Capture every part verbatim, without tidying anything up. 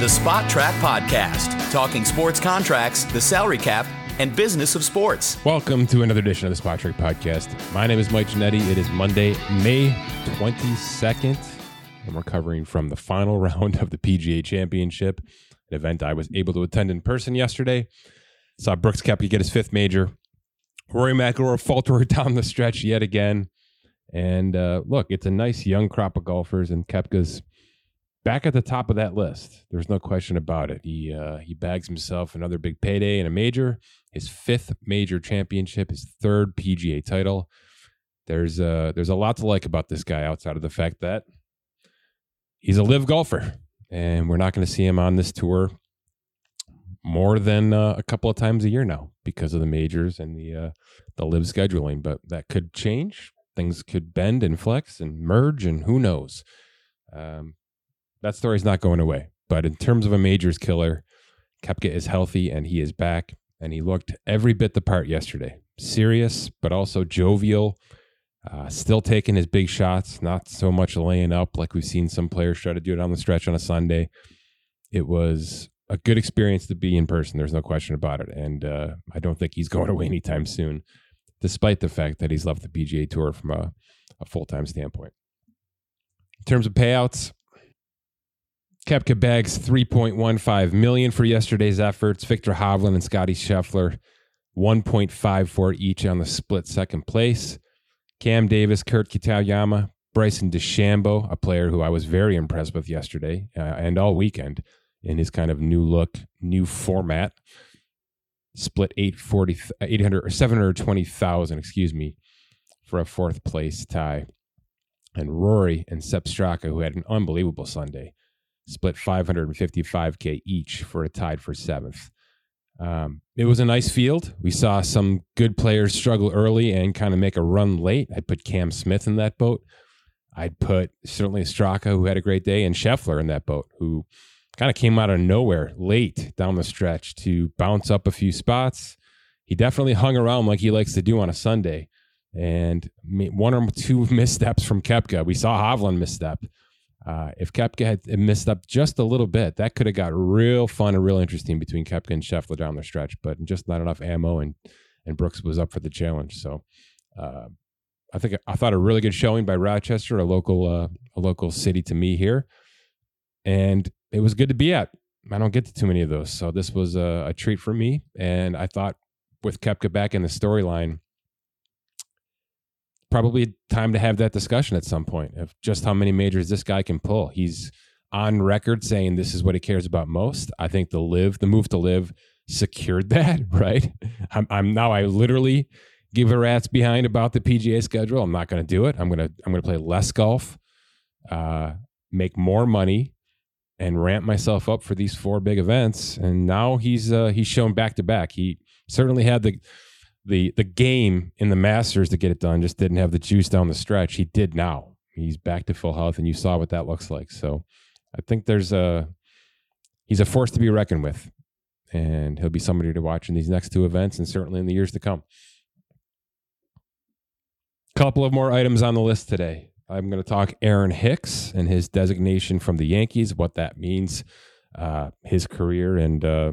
The Spotrac Podcast, talking sports contracts, the salary cap, and business of sports. Welcome to another edition of the Spotrac Podcast. My name is Mike Giannetti. It is Monday, May twenty-second, and we're covering from the final round of the P G A Championship, an event I was able to attend in person yesterday. Saw Brooks Koepka get his fifth major. Rory McIlroy faltered down the stretch yet again. And uh, look, it's a nice young crop of golfers, and Koepka's back at the top of that list. There's no question about it. He uh, he bags himself another big payday in a major, his fifth major championship, his third P G A title. There's uh there's a lot to like about this guy outside of the fact that he's a live golfer, and we're not going to see him on this tour more than uh, a couple of times a year now because of the majors and the uh, the live scheduling. But that could change. Things could bend and flex and merge, and who knows. Um, That story's not going away. But in terms of a majors killer, Koepka is healthy and he is back. And he looked every bit the part yesterday. Serious, but also jovial. Uh, still taking his big shots. Not so much laying up like we've seen some players try to do it on the stretch on a Sunday. It was a good experience to be in person. There's no question about it. And uh, I don't think he's going away anytime soon, despite the fact that he's left the P G A Tour from a, a full-time standpoint. In terms of payouts, Koepka bags three point one five million dollars for yesterday's efforts. Victor Hovland and Scottie Scheffler, one point five four each on the split second place. Cam Davis, Kurt Kitayama, Bryson DeChambeau, a player who I was very impressed with yesterday uh, and all weekend in his kind of new look, new format. Split eight hundred twenty thousand dollars, excuse me, for a fourth place tie. And Rory and Sepp Straka, who had an unbelievable Sunday, split five hundred fifty-five thousand dollars each for a tied for seventh. Um, it was a nice field. We saw some good players struggle early and kind of make a run late. I'd put Cam Smith in that boat. I'd put certainly Straka, who had a great day, and Scheffler in that boat, who kind of came out of nowhere late down the stretch to bounce up a few spots. He definitely hung around like he likes to do on a Sunday. And one or two missteps from Koepka. We saw Hovland misstep. Uh, if Koepka had missed up just a little bit, that could have got real fun and real interesting between Koepka and Scheffler down the stretch, but just not enough ammo, and and Brooks was up for the challenge. So uh, I think I thought a really good showing by Rochester, a local uh, a local city to me here, and it was good to be at. I don't get to too many of those, so this was a, a treat for me, and I thought with Koepka back in the storyline, probably time to have that discussion at some point of just how many majors this guy can pull. He's on record saying this is what he cares about most. I think the live, the move to live secured that, right? I'm, I'm now I literally give a rat's behind about the P G A schedule. I'm not going to do it. I'm going to, I'm going to play less golf, uh, make more money, and ramp myself up for these four big events. And now he's, uh, he's shown back to back. He certainly had the, The the game in the Masters to get it done, just didn't have the juice down the stretch. He did now. He's back to full health, and you saw what that looks like. So I think there's a he's a force to be reckoned with, and he'll be somebody to watch in these next two events and certainly in the years to come. Couple of more items on the list today. I'm going to talk Aaron Hicks and his designation from the Yankees, what that means, uh, his career, and uh,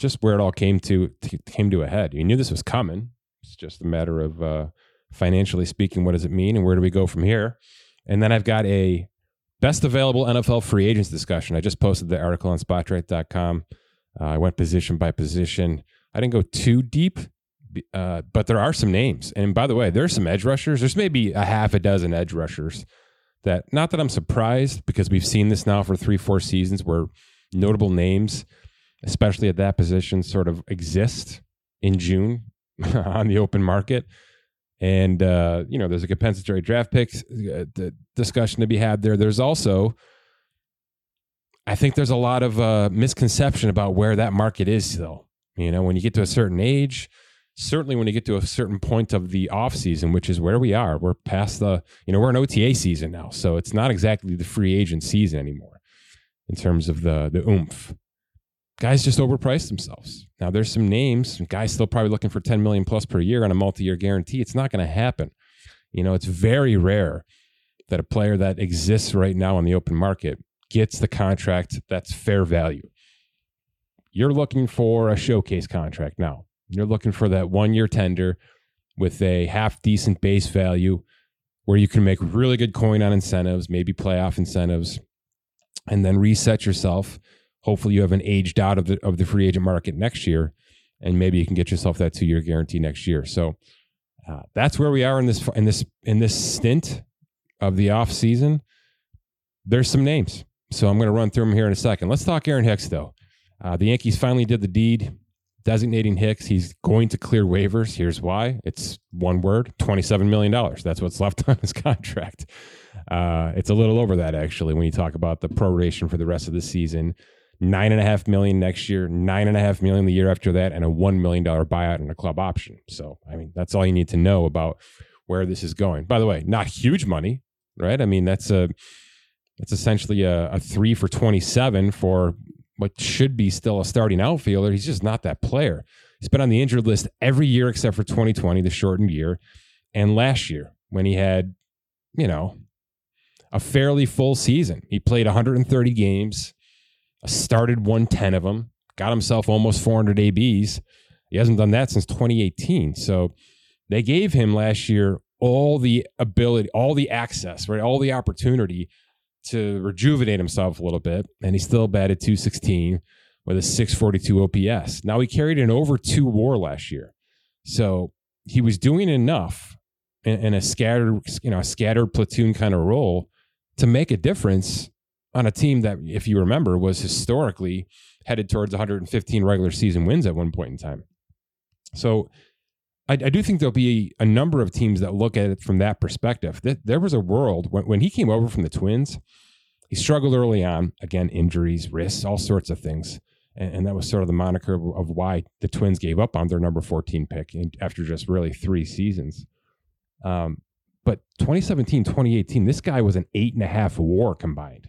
just where it all came to came to a head. You knew this was coming. It's just a matter of uh, financially speaking, what does it mean and where do we go from here? And then I've got a best available N F L free agents discussion. I just posted the article on Spotrac dot com. Uh, I went position by position. I didn't go too deep, uh, but there are some names. And by the way, there's some edge rushers. There's maybe a half a dozen edge rushers that, not that I'm surprised, because we've seen this now for three, four seasons where notable names, especially at that position, sort of exist in June on the open market. And, uh, you know, there's a compensatory draft picks uh, the discussion to be had there. There's also, I think there's a lot of uh, misconception about where that market is still. You know, when you get to a certain age, certainly when you get to a certain point of the off season, which is where we are, we're past the, you know, we're in O T A season now. So it's not exactly the free agent season anymore in terms of the, the oomph. Guys just overpriced themselves. Now, there's some names, guys still probably looking for ten million dollars plus per year on a multi-year guarantee. It's not going to happen. You know, it's very rare that a player that exists right now on the open market gets the contract that's fair value. You're looking for a showcase contract now. You're looking for that one-year tender with a half-decent base value where you can make really good coin on incentives, maybe playoff incentives, and then reset yourself. Hopefully you haven't aged out of the of the free agent market next year, and maybe you can get yourself that two-year guarantee next year. So uh, that's where we are in this in this in this stint of the offseason. There's some names, so I'm going to run through them here in a second. Let's talk Aaron Hicks, though. Uh, the Yankees finally did the deed, designating Hicks. He's going to clear waivers. Here's why. It's one word, twenty-seven million dollars. That's what's left on his contract. Uh, it's a little over that, actually, when you talk about the proration for the rest of the season. Nine and a half million next year, nine and a half million the year after that, and a one million dollar buyout and a club option. So, I mean, that's all you need to know about where this is going. By the way, not huge money, right? I mean, that's a that's essentially a, a three for twenty-seven for what should be still a starting outfielder. He's just not that player. He's been on the injured list every year except for twenty twenty, the shortened year, and last year when he had, you know, a fairly full season. He played one hundred thirty games. Started one hundred ten of them, got himself almost four hundred A Bs. He hasn't done that since twenty eighteen. So they gave him last year all the ability, all the access, right? All the opportunity to rejuvenate himself a little bit. And he still batted two sixteen with a six forty-two O P S. Now he carried an over two war last year. So he was doing enough in, in a scattered, you know, a scattered platoon kind of role to make a difference on a team that, if you remember, was historically headed towards one hundred fifteen regular season wins at one point in time. So I, I do think there'll be a number of teams that look at it from that perspective. There was a world when, when he came over from the Twins, he struggled early on, again, injuries, wrists, all sorts of things. And, and that was sort of the moniker of, of why the Twins gave up on their number fourteen pick after just really three seasons. Um, but twenty seventeen, twenty eighteen, this guy was an eight and a half war combined.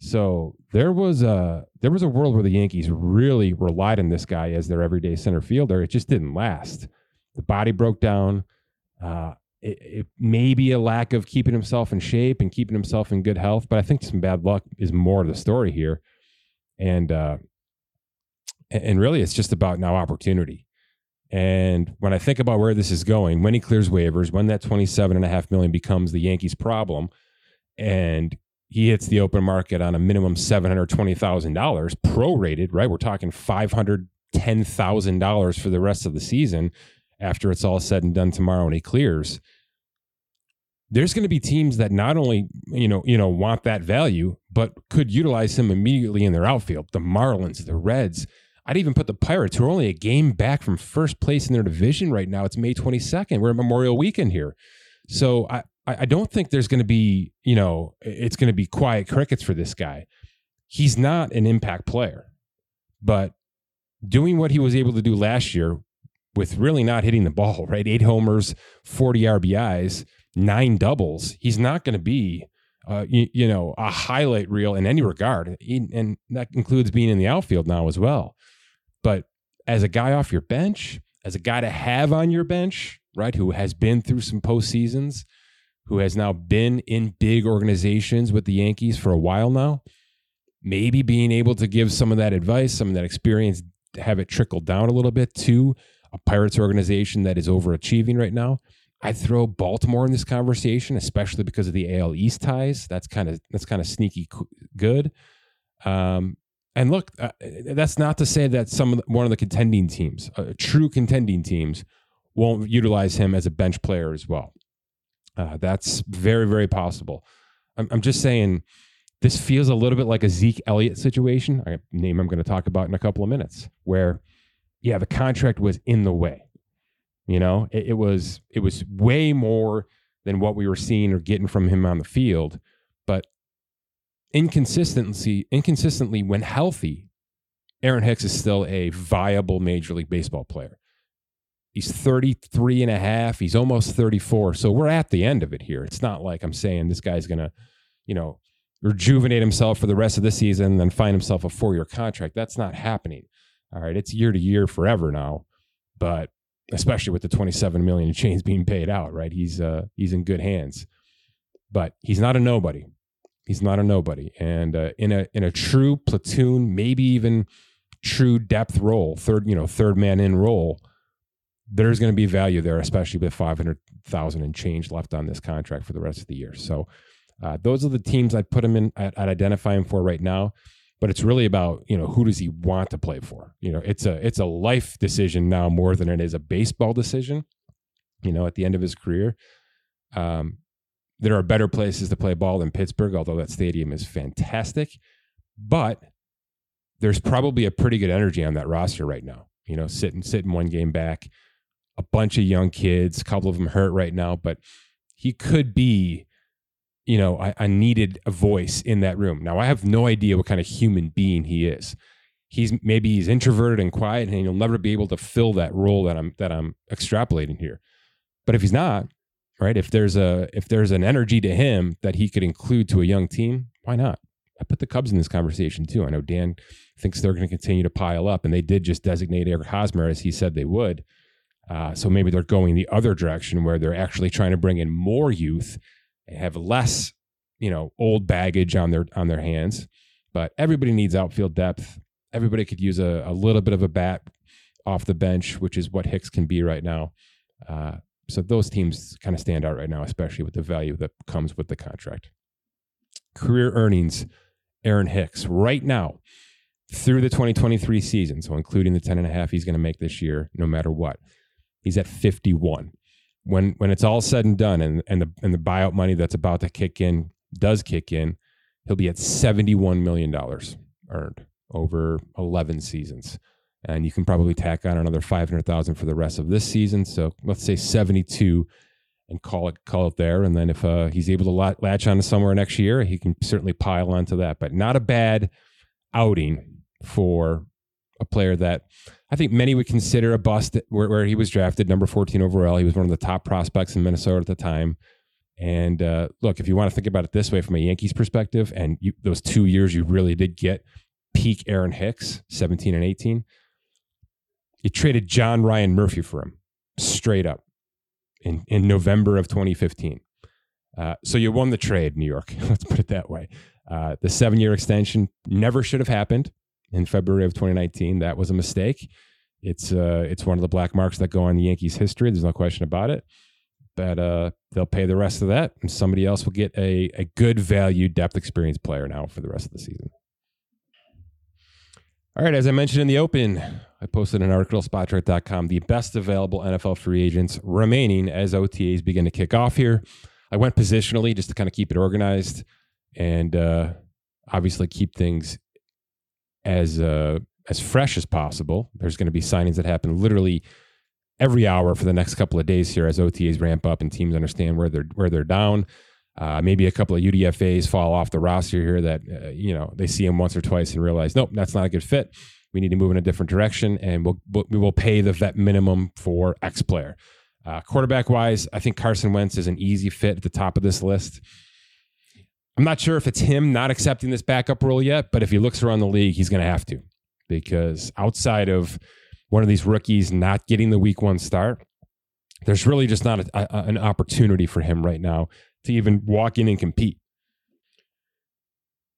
So there was a there was a world where the Yankees really relied on this guy as their everyday center fielder. It just didn't last. The body broke down. Uh, it, it may be a lack of keeping himself in shape and keeping himself in good health, but I think some bad luck is more of the story here. And uh, and really, it's just about now opportunity. And when I think about where this is going, when he clears waivers, when that twenty-seven and a half million becomes the Yankees' problem, and he hits the open market on a minimum seven hundred twenty thousand dollars prorated, right? We're talking five hundred ten thousand dollars for the rest of the season after it's all said and done tomorrow and he clears. There's going to be teams that not only, you know, you know, want that value, but could utilize him immediately in their outfield. The Marlins, the Reds. I'd even put the Pirates, who are only a game back from first place in their division right now. It's May twenty-second. We're at Memorial Weekend here. So I, I don't think there's going to be, you know, it's going to be quiet crickets for this guy. He's not an impact player, but doing what he was able to do last year with really not hitting the ball, right? Eight homers, forty R B Is, nine doubles. He's not going to be, uh, you, you know, a highlight reel in any regard. And that includes being in the outfield now as well. But as a guy off your bench, as a guy to have on your bench, right? Who has been through some postseasons, who has now been in big organizations with the Yankees for a while now, maybe being able to give some of that advice, some of that experience, have it trickle down a little bit to a Pirates organization that is overachieving right now. I'd throw Baltimore in this conversation, especially because of the A L East ties. That's kind of that's kind of sneaky good. Um, and look, uh, that's not to say that some of the, one of the contending teams, uh, true contending teams, won't utilize him as a bench player as well. Uh, that's very, very possible. I'm, I'm just saying this feels a little bit like a Zeke Elliott situation, a name I'm going to talk about in a couple of minutes, where, yeah, the contract was in the way. You know, it, it was it was way more than what we were seeing or getting from him on the field. But inconsistency, inconsistently, when healthy, Aaron Hicks is still a viable Major League Baseball player. He's thirty-three and a half. He's almost thirty-four. So we're at the end of it here. It's not like I'm saying this guy's going to, you know, rejuvenate himself for the rest of the season and then find himself a four-year contract. That's not happening. All right. It's year to year forever now, but especially with the twenty-seven million in chains being paid out, right? He's, uh, he's in good hands, but he's not a nobody. He's not a nobody. And uh, in a in a true platoon, maybe even true depth role, third, you know, third man in role, there's going to be value there, especially with five hundred thousand and change left on this contract for the rest of the year. So uh, those are the teams I'd put him in, I'd, I'd identify him for right now. But it's really about, you know, who does he want to play for? You know, it's a it's a life decision now more than it is a baseball decision. You know, at the end of his career, um, there are better places to play ball than Pittsburgh, although that stadium is fantastic. But there's probably a pretty good energy on that roster right now. You know, sitting sitting one game back, a bunch of young kids, a couple of them hurt right now, but he could be. You know, I, I needed a voice in that room. Now, I have no idea what kind of human being he is. He's maybe he's introverted and quiet, and he'll never be able to fill that role that I'm that I'm extrapolating here. But if he's not, right? If there's a if there's an energy to him that he could include to a young team, why not? I put the Cubs in this conversation too. I know Dan thinks they're going to continue to pile up, and they did just designate Eric Hosmer as he said they would. Uh, so maybe they're going the other direction where they're actually trying to bring in more youth. Have less, you know, old baggage on their on their hands. But everybody needs outfield depth. Everybody could use a, a little bit of a bat off the bench, which is what Hicks can be right now. Uh, so those teams kind of stand out right now, especially with the value that comes with the contract. Career earnings, Aaron Hicks, right now, through the twenty twenty-three season, so including the ten and a half he's going to make this year, no matter what, he's at fifty-one. When when it's all said and done and, and the and the buyout money that's about to kick in does kick in, he'll be at seventy-one million dollars earned over eleven seasons. And you can probably tack on another five hundred thousand dollars for the rest of this season. So let's say seventy-two and call it call it there. And then if uh, he's able to latch on to somewhere next year, he can certainly pile onto that. But not a bad outing for a player that I think many would consider a bust where, where he was drafted number fourteen overall. He was one of the top prospects in Minnesota at the time. And uh, look, if you want to think about it this way from a Yankees perspective, and you, those two years you really did get peak Aaron Hicks, seventeen and eighteen, you traded John Ryan Murphy for him straight up in, in November of twenty fifteen. Uh, so you won the trade, New York. Let's put it that way. Uh, the seven-year extension never should have happened. In February of twenty nineteen, that was a mistake. It's uh, it's one of the black marks that go on the Yankees' history. There's no question about it. But uh, they'll pay the rest of that, and somebody else will get a a good value depth experience player now for the rest of the season. All right, as I mentioned in the open, I posted an article, Spotrac dot com, the best available N F L free agents remaining as O T As begin to kick off here. I went positionally just to kind of keep it organized and uh, obviously keep things as uh, as fresh as possible. There's going to be signings that happen literally every hour for the next couple of days here as O T As ramp up and teams understand where they're where they're down. Uh, maybe a couple of U D F As fall off the roster here that uh, you know they see them once or twice and realize, nope, that's not a good fit. We need to move in a different direction, and we'll we will pay the vet minimum for X player. Uh, quarterback wise, I think Carson Wentz is an easy fit at the top of this list. I'm not sure if it's him not accepting this backup role yet, but if he looks around the league, he's going to have to, because outside of one of these rookies not getting the week one start, there's really just not a, a, an opportunity for him right now to even walk in and compete.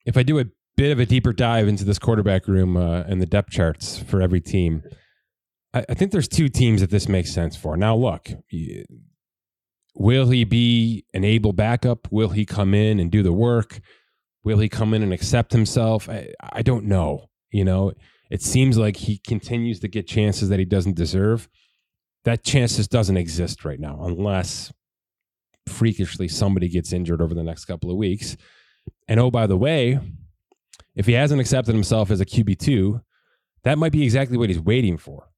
If I do a bit of a deeper dive into this quarterback room uh, and the depth charts for every team, I, I think there's two teams that this makes sense for. Now, look, you, will he be an able backup? Will he come in and do the work? Will he come in and accept himself? I, I don't know. You know, it seems like he continues to get chances that he doesn't deserve. That chance just doesn't exist right now, unless freakishly somebody gets injured over the next couple of weeks. And oh, by the way, if he hasn't accepted himself as a Q B two, that might be exactly what he's waiting for.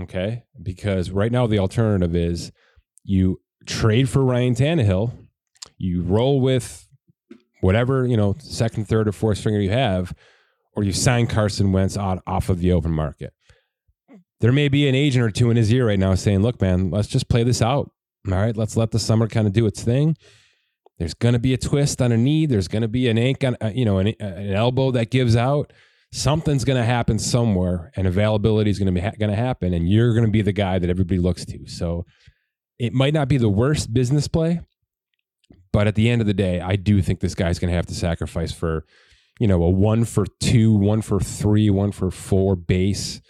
Okay? Because right now the alternative is you trade for Ryan Tannehill, you roll with whatever, you know, second, third, or fourth stringer you have, or you sign Carson Wentz out, off of the open market. There may be an agent or two in his ear right now saying, look, man, let's just play this out. All right, let's let the summer kind of do its thing. There's going to be a twist on a knee. There's going to be an ankle, you know, an, an elbow that gives out. Something's going to happen somewhere, and availability is going to be ha- going to happen, and you're going to be the guy that everybody looks to. So it might not be the worst business play, But at the end of the day, I do think this guy's going to have to sacrifice for, you know, a one for two, one for three, one for four base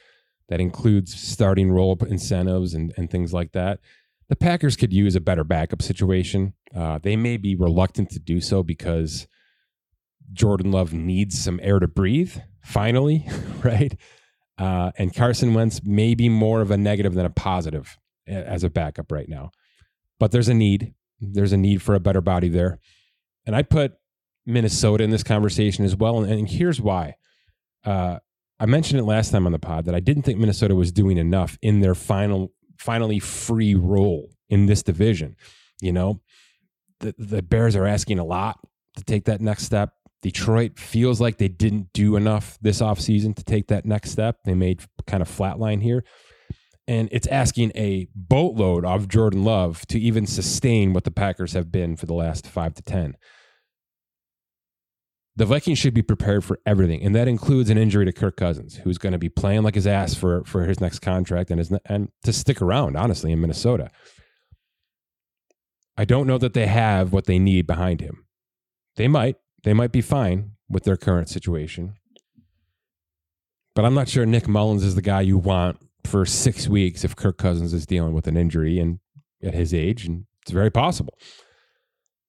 that includes starting roll-up incentives and, and things like that. The Packers could use a better backup situation. Uh, they may be reluctant to do so because Jordan Love needs some air to breathe, finally, right? Uh, and Carson Wentz may be more of a negative than a positive as a backup right now. But there's a need. There's a need for a better body there. And I put Minnesota in this conversation as well. And, and here's why. Uh, I mentioned it last time on the pod that I didn't think Minnesota was doing enough in their final, finally free role in this division. You know, the, the Bears are asking a lot to take that next step. Detroit feels like they didn't do enough this offseason to take that next step. They made kind of flatline here. And it's asking a boatload of Jordan Love to even sustain what the Packers have been for the last five to ten. The Vikings should be prepared for everything, and that includes an injury to Kirk Cousins, who's going to be playing like his ass for, for his next contract and, his, and to stick around, honestly, in Minnesota. I don't know that they have what they need behind him. They might. They might be fine with their current situation. But I'm not sure Nick Mullins is the guy you want for six weeks if Kirk Cousins is dealing with an injury and at his age, and it's very possible.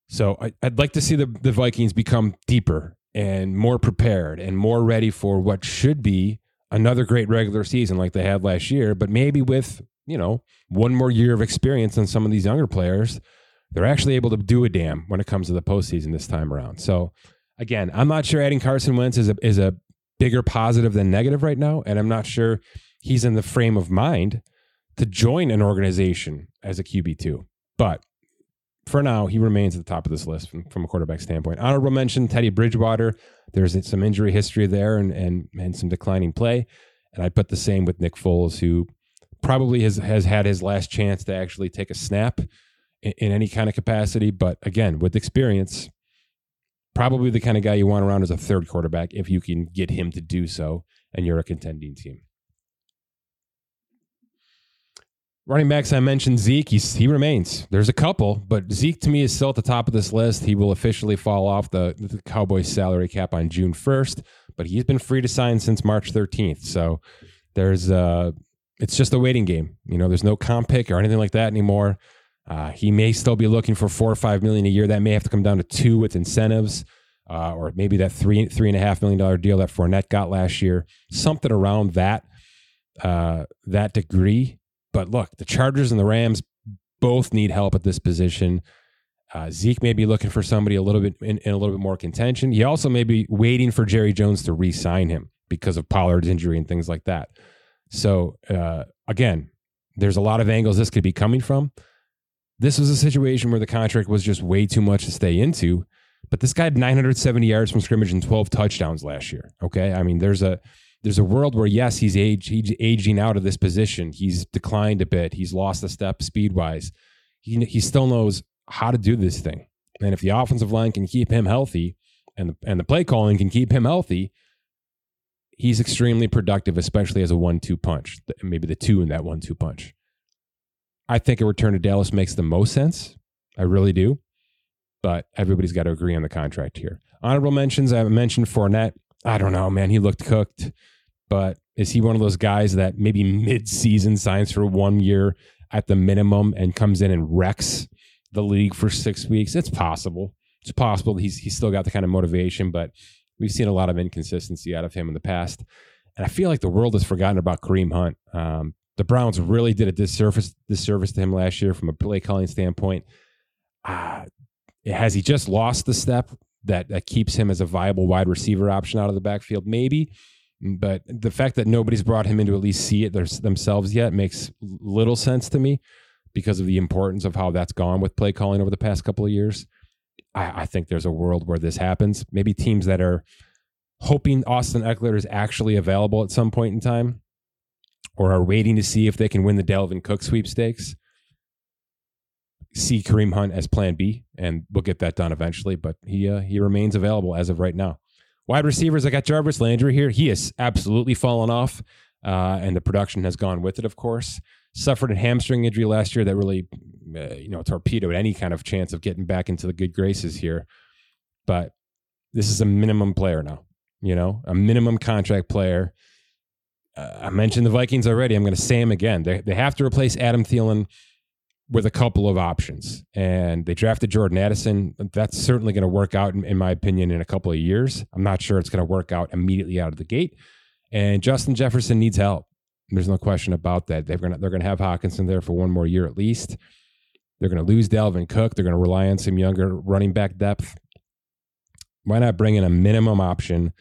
So I, I'd like to see the, the Vikings become deeper and more prepared and more ready for what should be another great regular season like they had last year, but maybe with, you know, one more year of experience on some of these younger players, they're actually able to do a damn when it comes to the postseason this time around. So again, I'm not sure adding Carson Wentz is a, is a bigger positive than negative right now. And I'm not sure he's in the frame of mind to join an organization as a Q B two, but for now, he remains at the top of this list from, from a quarterback standpoint. Honorable mention, Teddy Bridgewater. There's some injury history there and and and some declining play. And I put the same with Nick Foles, who probably has, has had his last chance to actually take a snap in, in any kind of capacity. But again, with experience, probably the kind of guy you want around as a third quarterback if you can get him to do so and you're a contending team. Running backs, I mentioned Zeke. He's, he remains. There's a couple, but Zeke to me is still at the top of this list. He will officially fall off the, the Cowboys' salary cap on June first, but he's been free to sign since March thirteenth. So there's uh, it's just a waiting game. You know, there's no comp pick or anything like that anymore. Uh, he may still be looking for four or five million a year. That may have to come down to two with incentives, uh, or maybe that three three and a half million dollar deal that Fournette got last year. Something around that uh, that degree. But look, the Chargers and the Rams both need help at this position. Uh, Zeke may be looking for somebody a little bit in, in a little bit more contention. He also may be waiting for Jerry Jones to re-sign him because of Pollard's injury and things like that. So uh, again, there's a lot of angles this could be coming from. This was a situation where the contract was just way too much to stay into. But this guy had nine hundred seventy yards from scrimmage and twelve touchdowns last year. Okay, I mean, there's a There's a world where, yes, he's, age, he's aging out of this position. He's declined a bit. He's lost a step speed-wise. He, he still knows how to do this thing. And if the offensive line can keep him healthy and the, and the play calling can keep him healthy, he's extremely productive, especially as a one two punch, maybe the two in that one two punch. I think a return to Dallas makes the most sense. I really do. But everybody's got to agree on the contract here. Honorable mentions, I mentioned Fournette. I don't know, man. He looked cooked. But is he one of those guys that maybe mid-season signs for one year at the minimum and comes in and wrecks the league for six weeks? It's possible. It's possible he's he's still got the kind of motivation, but we've seen a lot of inconsistency out of him in the past. And I feel like the world has forgotten about Kareem Hunt. Um, the Browns really did a disservice, disservice to him last year from a play calling standpoint. Uh, has he just lost the step that, that keeps him as a viable wide receiver option out of the backfield? Maybe. But the fact that nobody's brought him in to at least see it themselves yet makes little sense to me because of the importance of how that's gone with play calling over the past couple of years. I, I think there's a world where this happens. Maybe teams that are hoping Austin Eckler is actually available at some point in time or are waiting to see if they can win the Dalvin Cook sweepstakes see Kareem Hunt as plan B, and we'll get that done eventually, but he uh, he remains available as of right now. Wide receivers, I got Jarvis Landry here. He has absolutely fallen off, uh, and the production has gone with it, of course. suffered a hamstring injury last year that really, uh, you know, torpedoed any kind of chance of getting back into the good graces here. But this is a minimum player now, you know, a minimum contract player. Uh, I mentioned the Vikings already. I'm going to say them again. They they have to replace Adam Thielen with a couple of options. And they drafted Jordan Addison. That's certainly going to work out, in, in my opinion, in a couple of years. I'm not sure it's going to work out immediately out of the gate. And Justin Jefferson needs help. There's no question about that. They're going to, they're going to have Hockenson there for one more year at least. They're going to lose Dalvin Cook. They're going to rely on some younger running back depth. Why not bring in a minimum option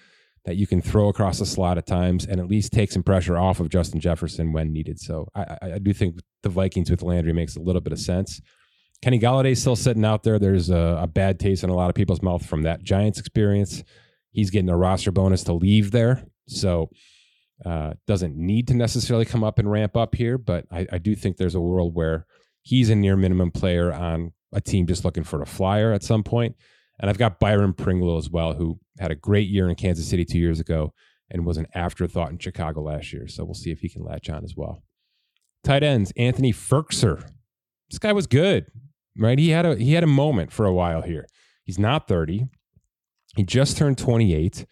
that you can throw across the slot at times and at least take some pressure off of Justin Jefferson when needed? So I, I do think the Vikings with Landry makes a little bit of sense. Kenny Galladay's still sitting out there. There's a, a bad taste in a lot of people's mouth from that Giants experience. He's getting a roster bonus to leave there. So uh, doesn't need to necessarily come up and ramp up here, but I, I do think there's a world where he's a near minimum player on a team just looking for a flyer at some point. And I've got Byron Pringle as well, who had a great year in Kansas City two years ago and was an afterthought in Chicago last year. So we'll see if he can latch on as well. Tight ends, Anthony Firkser. This guy was good, right? He had a he had a moment for a while here. He's not thirty. He just turned twenty-eight.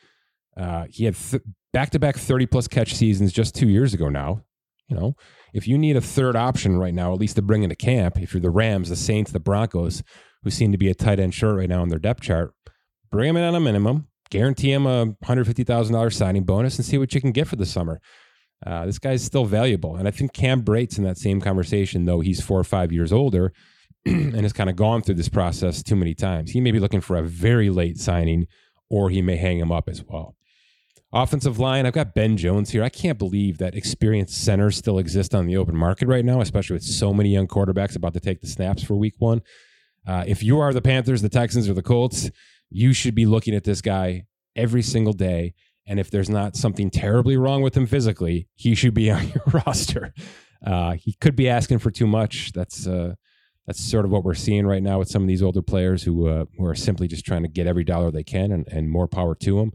Uh, he had th- back-to-back thirty-plus catch seasons just two years ago now. You know, if you need a third option right now, at least to bring into camp, if you're the Rams, the Saints, the Broncos, who seem to be a tight end short right now on their depth chart, bring him in on a minimum, guarantee him a one hundred fifty thousand dollars signing bonus, and see what you can get for the summer. Uh, this guy's still valuable. And I think Cam Brate's in that same conversation, though he's four or five years older and has kind of gone through this process too many times. He may be looking for a very late signing, or he may hang him up as well. Offensive line, I've got Ben Jones here. I can't believe that experienced centers still exist on the open market right now, especially with so many young quarterbacks about to take the snaps for week one. Uh, if you are the Panthers, the Texans, or the Colts, you should be looking at this guy every single day. And if there's not something terribly wrong with him physically, he should be on your roster. Uh, he could be asking for too much. That's uh, that's sort of what we're seeing right now with some of these older players who, uh, who are simply just trying to get every dollar they can, and, and more power to them.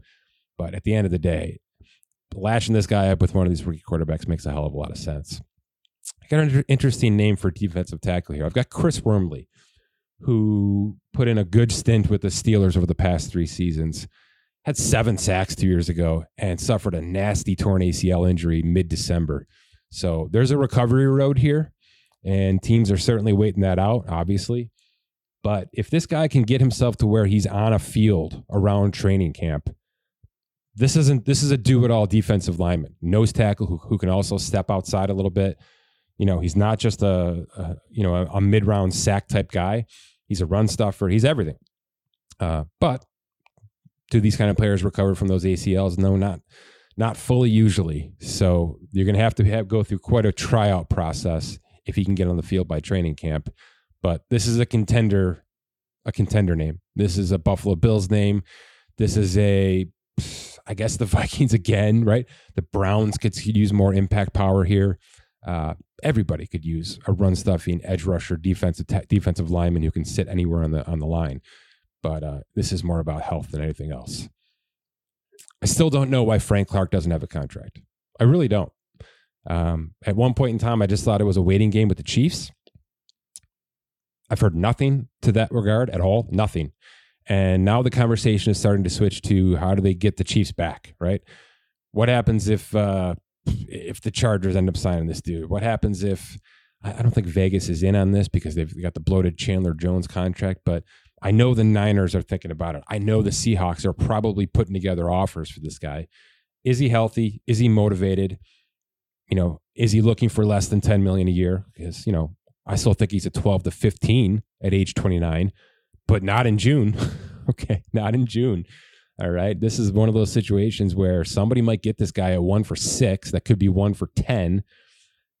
But at the end of the day, lashing this guy up with one of these rookie quarterbacks makes a hell of a lot of sense. I got an interesting name for defensive tackle here. I've got Chris Wormley, who put in a good stint with the Steelers over the past three seasons, had seven sacks two years ago, and suffered a nasty torn A C L injury mid-December. So there's a recovery road here, and teams are certainly waiting that out, obviously. But if this guy can get himself to where he's on a field around training camp, this isn't this is a do-it-all defensive lineman, nose tackle who, who can also step outside a little bit. You know, he's not just a, a you know, a, a mid-round sack type guy. He's a run stuffer. He's everything. Uh, but do these kind of players recover from those A C Ls? No, not not fully usually. So you're going to have to have, go through quite a tryout process if he can get on the field by training camp. But this is a contender, a contender name. This is a Buffalo Bills name. This is a, I guess, the Vikings again, right? The Browns could use more impact power here. Uh, everybody could use a run stuffing edge rusher, defensive te- defensive lineman who can sit anywhere on the on the line. But uh, this is more about health than anything else. I still don't know why Frank Clark doesn't have a contract. I really don't. Um, at one point in time, I just thought it was a waiting game with the Chiefs. I've heard nothing to that regard at all. Nothing. And now the conversation is starting to switch to how do they get the Chiefs back, right? What happens if... Uh, if the Chargers end up signing this dude? What happens if, I don't think Vegas is in on this because they've got the bloated Chandler Jones contract, but I know the Niners are thinking about it. I know the Seahawks are probably putting together offers for this guy. Is he healthy? Is he motivated? You know, is he looking for less than ten million dollars a year? Because, you know, I still think he's a twelve to fifteen at age twenty-nine, but not in June. Okay. Not in June. All right. This is one of those situations where somebody might get this guy at one for six. That could be one for ten.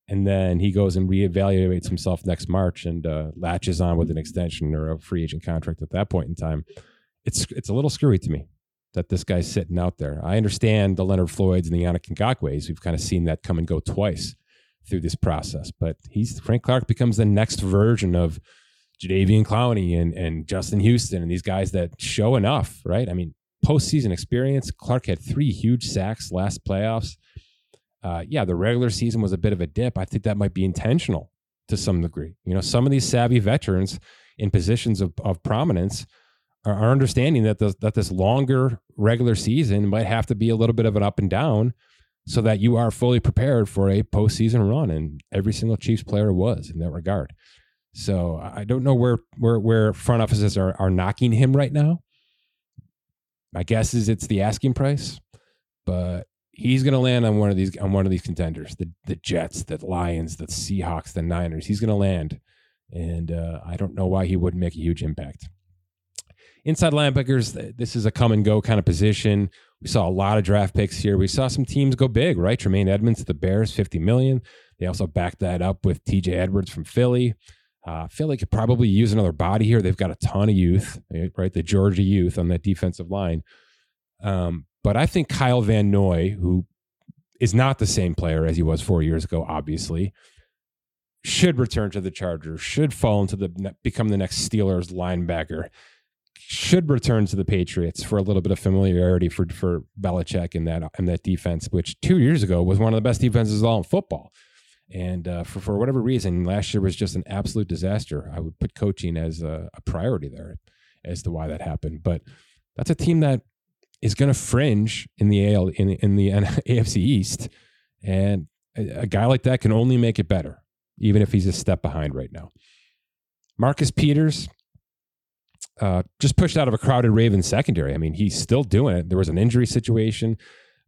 And then he goes and reevaluates himself next March and uh, latches on with an extension or a free agent contract at that point in time. It's it's a little screwy to me that this guy's sitting out there. I understand the Leonard Floyds and the Yannick Ngakwe's. We've kind of seen that come and go twice through this process. But he's Frank Clark becomes the next version of Jadeveon Clowney and, and Justin Houston and these guys that show enough, right? I mean, postseason experience. Clark had three huge sacks last playoffs. uh, yeah, the regular season was a bit of a dip. I think that might be intentional to some degree. You know, some of these savvy veterans in positions of, of prominence are, are understanding that the, that this longer regular season might have to be a little bit of an up and down so that you are fully prepared for a postseason run. And every single Chiefs player was in that regard. So I don't know where where, where front offices are, are knocking him right now. My guess is it's the asking price, but he's going to land on one of these on one of these contenders: the the Jets, the Lions, the Seahawks, the Niners. He's going to land, and uh, I don't know why he wouldn't make a huge impact. Inside linebackers, this is a come and go kind of position. We saw a lot of draft picks here. We saw some teams go big, right? Tremaine Edmonds to the Bears, fifty million dollars. They also backed that up with T J Edwards from Philly. Uh, Philly could probably use another body here. They've got a ton of youth, right? The Georgia youth on that defensive line. Um, but I think Kyle Van Noy, who is not the same player as he was four years ago, obviously, should return to the Chargers, should fall into the, become the next Steelers linebacker, should return to the Patriots for a little bit of familiarity for, for Belichick and that, and that defense, which two years ago was one of the best defenses all in football. And uh, for, for whatever reason, last year was just an absolute disaster. I would put coaching as a, a priority there as to why that happened. But that's a team that is going to fringe in the A L in, in the A F C East. And a, a guy like that can only make it better, even if he's a step behind right now. Marcus Peters uh, just pushed out of a crowded Ravens secondary. I mean, he's still doing it. There was an injury situation.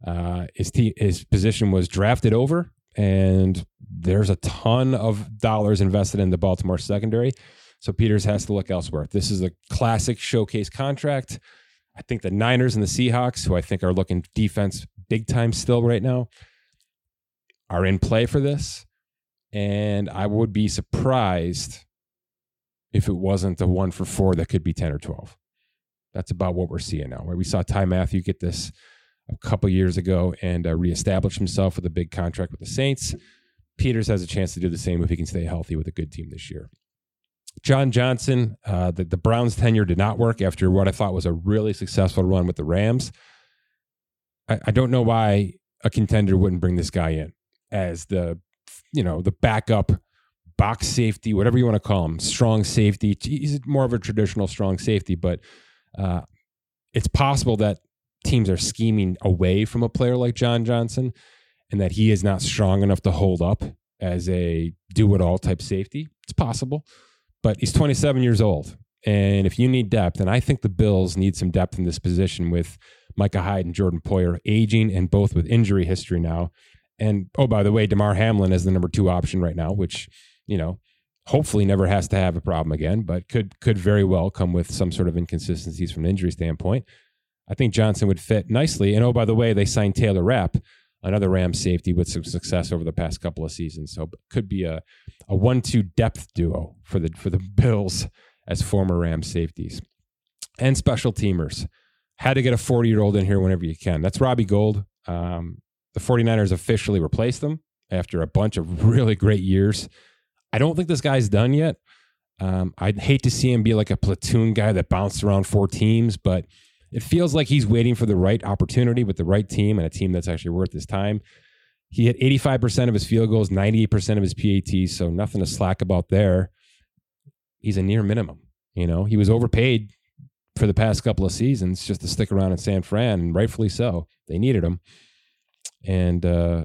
Uh, his te- his position was drafted over. And there's a ton of dollars invested in the Baltimore secondary. So Peters has to look elsewhere. This is a classic showcase contract. I think the Niners and the Seahawks, who I think are looking defense big time still right now, are in play for this. And I would be surprised if it wasn't the one for four that could be ten or twelve. That's about what we're seeing now. Right? We saw Ty Matthew get this a couple years ago and uh, reestablished himself with a big contract with the Saints. Peters has a chance to do the same if he can stay healthy with a good team this year. John Johnson, uh, the, the Browns' tenure did not work after what I thought was a really successful run with the Rams. I, I don't know why a contender wouldn't bring this guy in as the, you know, the backup box safety, whatever you want to call him, strong safety. He's more of a traditional strong safety, but uh, it's possible that teams are scheming away from a player like John Johnson and that he is not strong enough to hold up as a do-it-all type safety. It's possible, but he's twenty-seven years old. And if you need depth, and I think the Bills need some depth in this position with Micah Hyde and Jordan Poyer aging and both with injury history now. And, oh, by the way, Damar Hamlin is the number two option right now, which, you know, hopefully never has to have a problem again, but could could very well come with some sort of inconsistencies from an injury standpoint. I think Johnson would fit nicely. And oh, by the way, they signed Taylor Rapp, another Rams safety with some success over the past couple of seasons. So could be a, a one two depth duo for the for the Bills as former Rams safeties. And special teamers. Had to get a forty-year-old in here whenever you can. That's Robbie Gould. Um, the 49ers officially replaced him after a bunch of really great years. I don't think this guy's done yet. Um, I'd hate to see him be like a platoon guy that bounced around four teams, but it feels like he's waiting for the right opportunity with the right team and a team that's actually worth his time. He hit eighty-five percent of his field goals, ninety-eight percent of his P A Ts, so nothing to slack about there. He's a near minimum. You know, he was overpaid for the past couple of seasons just to stick around in San Fran, and rightfully so. They needed him. And uh,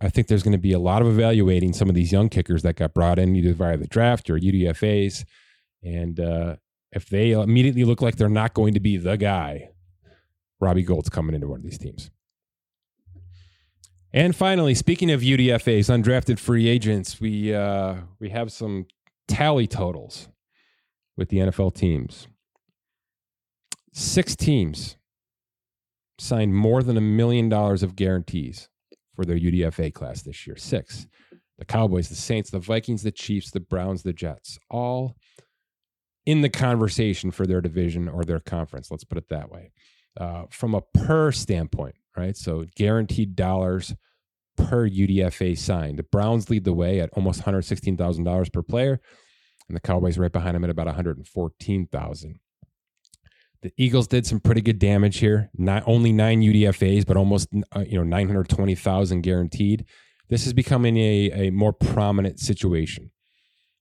I think there's going to be a lot of evaluating some of these young kickers that got brought in either via the draft or U D F As. And, uh, if they immediately look like they're not going to be the guy, Robbie Gould's coming into one of these teams. And finally, speaking of U D F As, undrafted free agents, we uh, we have some tally totals with the N F L teams. Six teams signed more than a million dollars of guarantees for their U D F A class this year. Six. The Cowboys, the Saints, the Vikings, the Chiefs, the Browns, the Jets. All in the conversation for their division or their conference, let's put it that way, uh, from a per standpoint, right? So guaranteed dollars per U D F A signed. The Browns lead the way at almost one hundred sixteen thousand dollars per player, and the Cowboys right behind them at about one hundred fourteen thousand dollars. The Eagles did some pretty good damage here. Not only nine U D F As, but almost uh, you know nine hundred twenty thousand guaranteed. This is becoming a, a more prominent situation.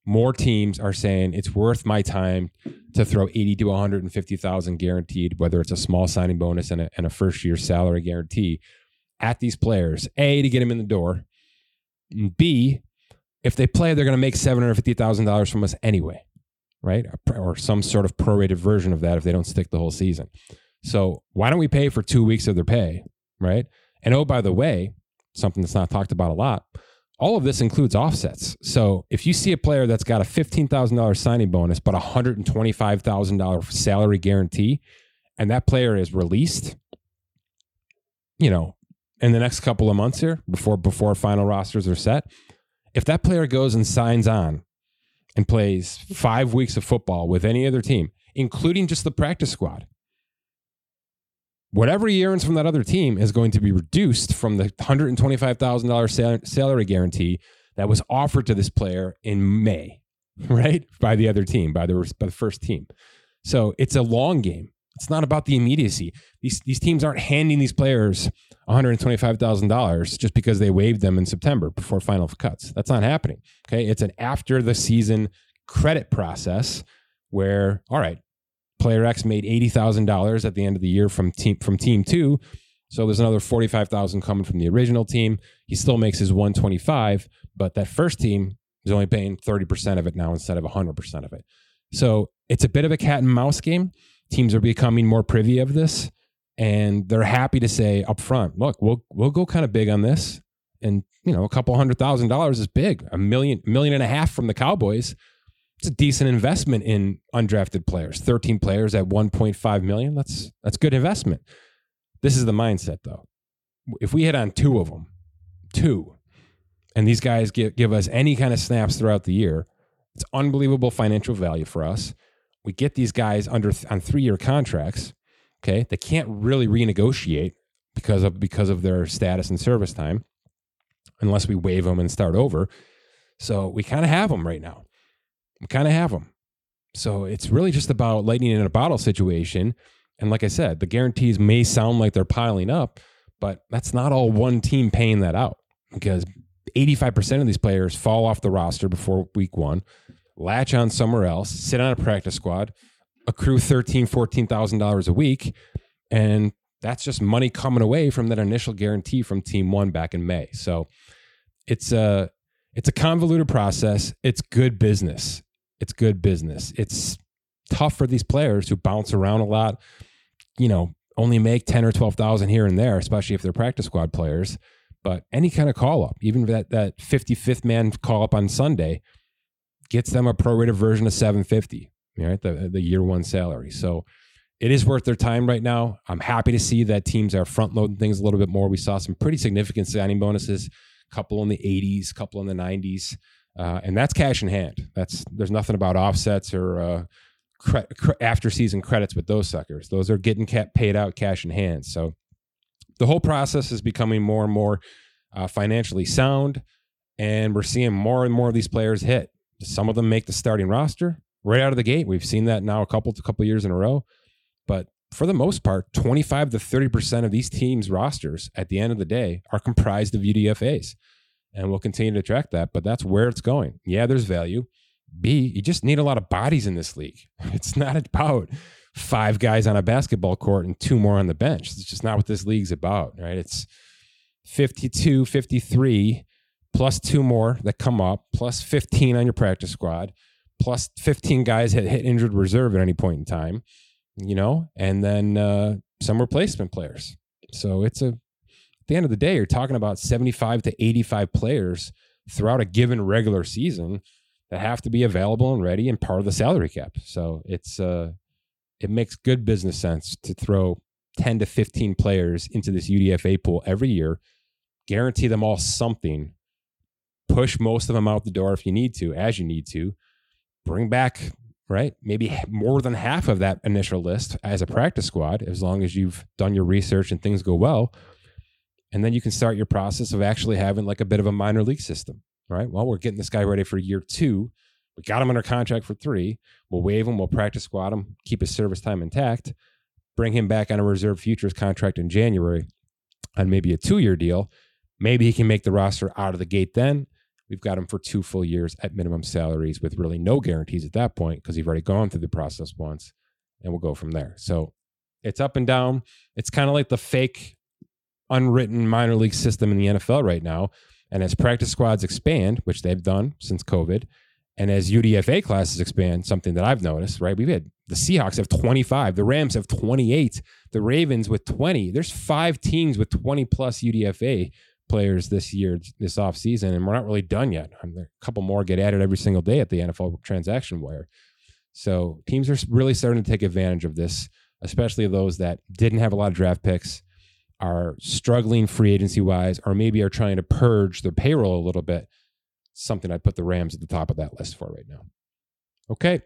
More teams are saying it's worth my time to throw eighty to one hundred fifty thousand guaranteed, whether it's a small signing bonus and a, and a first year salary guarantee at these players. A, to get them in the door. And B, if they play, they're going to make seven hundred fifty thousand dollars from us anyway, right? Or some sort of prorated version of that if they don't stick the whole season. So why don't we pay for two weeks of their pay, right? And oh, by the way, something that's not talked about a lot, all of this includes offsets. So if you see a player that's got a fifteen thousand dollars signing bonus, but a one hundred twenty-five thousand dollars salary guarantee, and that player is released, you know, in the next couple of months here, before before final rosters are set, if that player goes and signs on and plays five weeks of football with any other team, including just the practice squad, whatever he earns from that other team is going to be reduced from the one hundred twenty-five thousand dollars sal- salary guarantee that was offered to this player in May, right? By the other team, by the, by the first team. So it's a long game. It's not about the immediacy. These these teams aren't handing these players one hundred twenty-five thousand dollars just because they waived them in September before final cuts. That's not happening, okay? It's an after-the-season credit process where, all right, player X made eighty thousand dollars at the end of the year from team from team two. So there's another forty-five thousand dollars coming from the original team. He still makes his one hundred twenty-five thousand dollars, but that first team is only paying thirty percent of it now instead of one hundred percent of it. So it's a bit of a cat and mouse game. Teams are becoming more privy of this, and they're happy to say up front, look, we'll we'll go kind of big on this. And, you know, a couple hundred thousand dollars is big. A million, million and a half from the Cowboys. It's a decent investment in undrafted players. thirteen players at one point five million. That's that's good investment. This is the mindset, though. If we hit on two of them, two, and these guys give, give us any kind of snaps throughout the year, it's unbelievable financial value for us. We get these guys under on three-year contracts. Okay, they can't really renegotiate because of because of their status and service time, unless we waive them and start over. So we kind of have them right now. We kind of have them. So it's really just about lightning in a bottle situation. And like I said, the guarantees may sound like they're piling up, but that's not all one team paying that out, because eighty-five percent of these players fall off the roster before week one, latch on somewhere else, sit on a practice squad, accrue thirteen thousand dollars, fourteen thousand dollars a week. And that's just money coming away from that initial guarantee from team one back in May. So it's a, it's a convoluted process. It's good business. It's good business. It's tough for these players who bounce around a lot, you know, only make ten or twelve thousand here and there, especially if they're practice squad players. But any kind of call up, even that, that fifty-fifth man call up on Sunday, gets them a prorated version of seven fifty, right? The, the year one salary. So it is worth their time right now. I'm happy to see that teams are front loading things a little bit more. We saw some pretty significant signing bonuses, couple in the eighties, couple in the nineties. Uh, and that's cash in hand. That's there's nothing about offsets or uh, cre- cre- after season credits with those suckers. Those are getting cap- paid out cash in hand. So the whole process is becoming more and more uh, financially sound. And we're seeing more and more of these players hit. Some of them make the starting roster right out of the gate. We've seen that now a couple, a couple years in a row. But for the most part, twenty-five to thirty percent of these teams' rosters at the end of the day are comprised of U D F As. And we'll continue to track that, but that's where it's going. Yeah, there's value. B, you just need a lot of bodies in this league. It's not about five guys on a basketball court and two more on the bench. It's just not what this league's about, right? It's fifty-two, fifty-three, plus two more that come up, plus fifteen on your practice squad, plus fifteen guys that hit injured reserve at any point in time. You know, and then uh, some replacement players. So it's a, at the end of the day, you're talking about seventy-five to eighty-five players throughout a given regular season that have to be available and ready and part of the salary cap. So it's, uh, it makes good business sense to throw ten to fifteen players into this U D F A pool every year, guarantee them all something, push most of them out the door if you need to, as you need to, bring back, right? Maybe more than half of that initial list as a practice squad, as long as you've done your research and things go well. And then you can start your process of actually having like a bit of a minor league system, right? Well, we're getting this guy ready for year two We got him under contract for three. We'll waive him. We'll practice squad him. Keep his service time intact. Bring him back on a reserve futures contract in January on maybe a two-year deal. Maybe he can make the roster out of the gate then. We've got him for two full years at minimum salaries with really no guarantees at that point because he's already gone through the process once, and we'll go from there. So it's up and down. It's kind of like the fake unwritten minor league system in the N F L right now. And as practice squads expand, which they've done since COVID, and as U D F A classes expand, something that I've noticed, right? We've had the Seahawks have twenty-five, the Rams have twenty-eight, the Ravens with twenty. There's five teams with twenty plus U D F A players this year, this offseason, and we're not really done yet. I mean, a couple more get added every single day at the N F L transaction wire. So teams are really starting to take advantage of this, especially those that didn't have a lot of draft picks, are struggling free agency-wise, or maybe are trying to purge their payroll a little bit. Something I'd put the Rams at the top of that list for right now. Okay.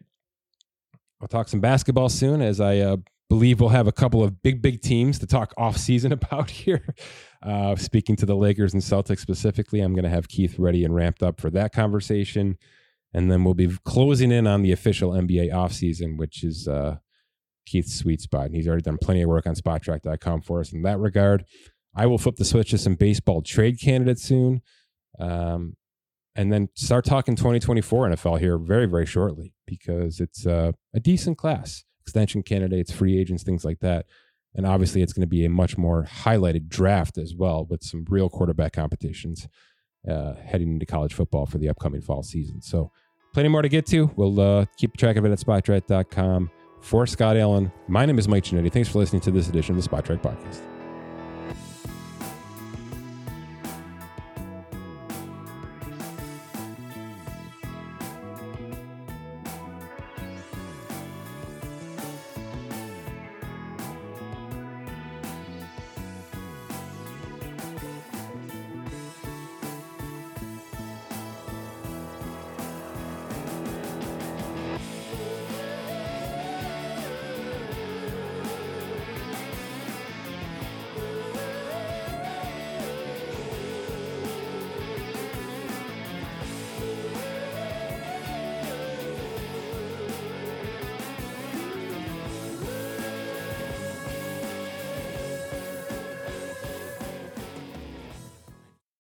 I'll talk some basketball soon, as I uh, believe we'll have a couple of big, big teams to talk off-season about here. Uh, speaking to the Lakers and Celtics specifically, I'm going to have Keith ready and ramped up for that conversation. And then we'll be closing in on the official N B A offseason, which is... Uh, Keith's sweet spot, and he's already done plenty of work on Spotrac dot com for us in that regard. I will flip the switch to some baseball trade candidates soon, um, and then start talking twenty twenty-four N F L here very, very shortly, because it's uh, a decent class. Extension candidates, free agents, things like that, and obviously it's going to be a much more highlighted draft as well, with some real quarterback competitions uh, heading into college football for the upcoming fall season. So plenty more to get to. We'll uh, keep track of it at Spotrac dot com. For Scott Allen, my name is Mike Giannetti. Thanks for listening to this edition of the Spotrac Podcast.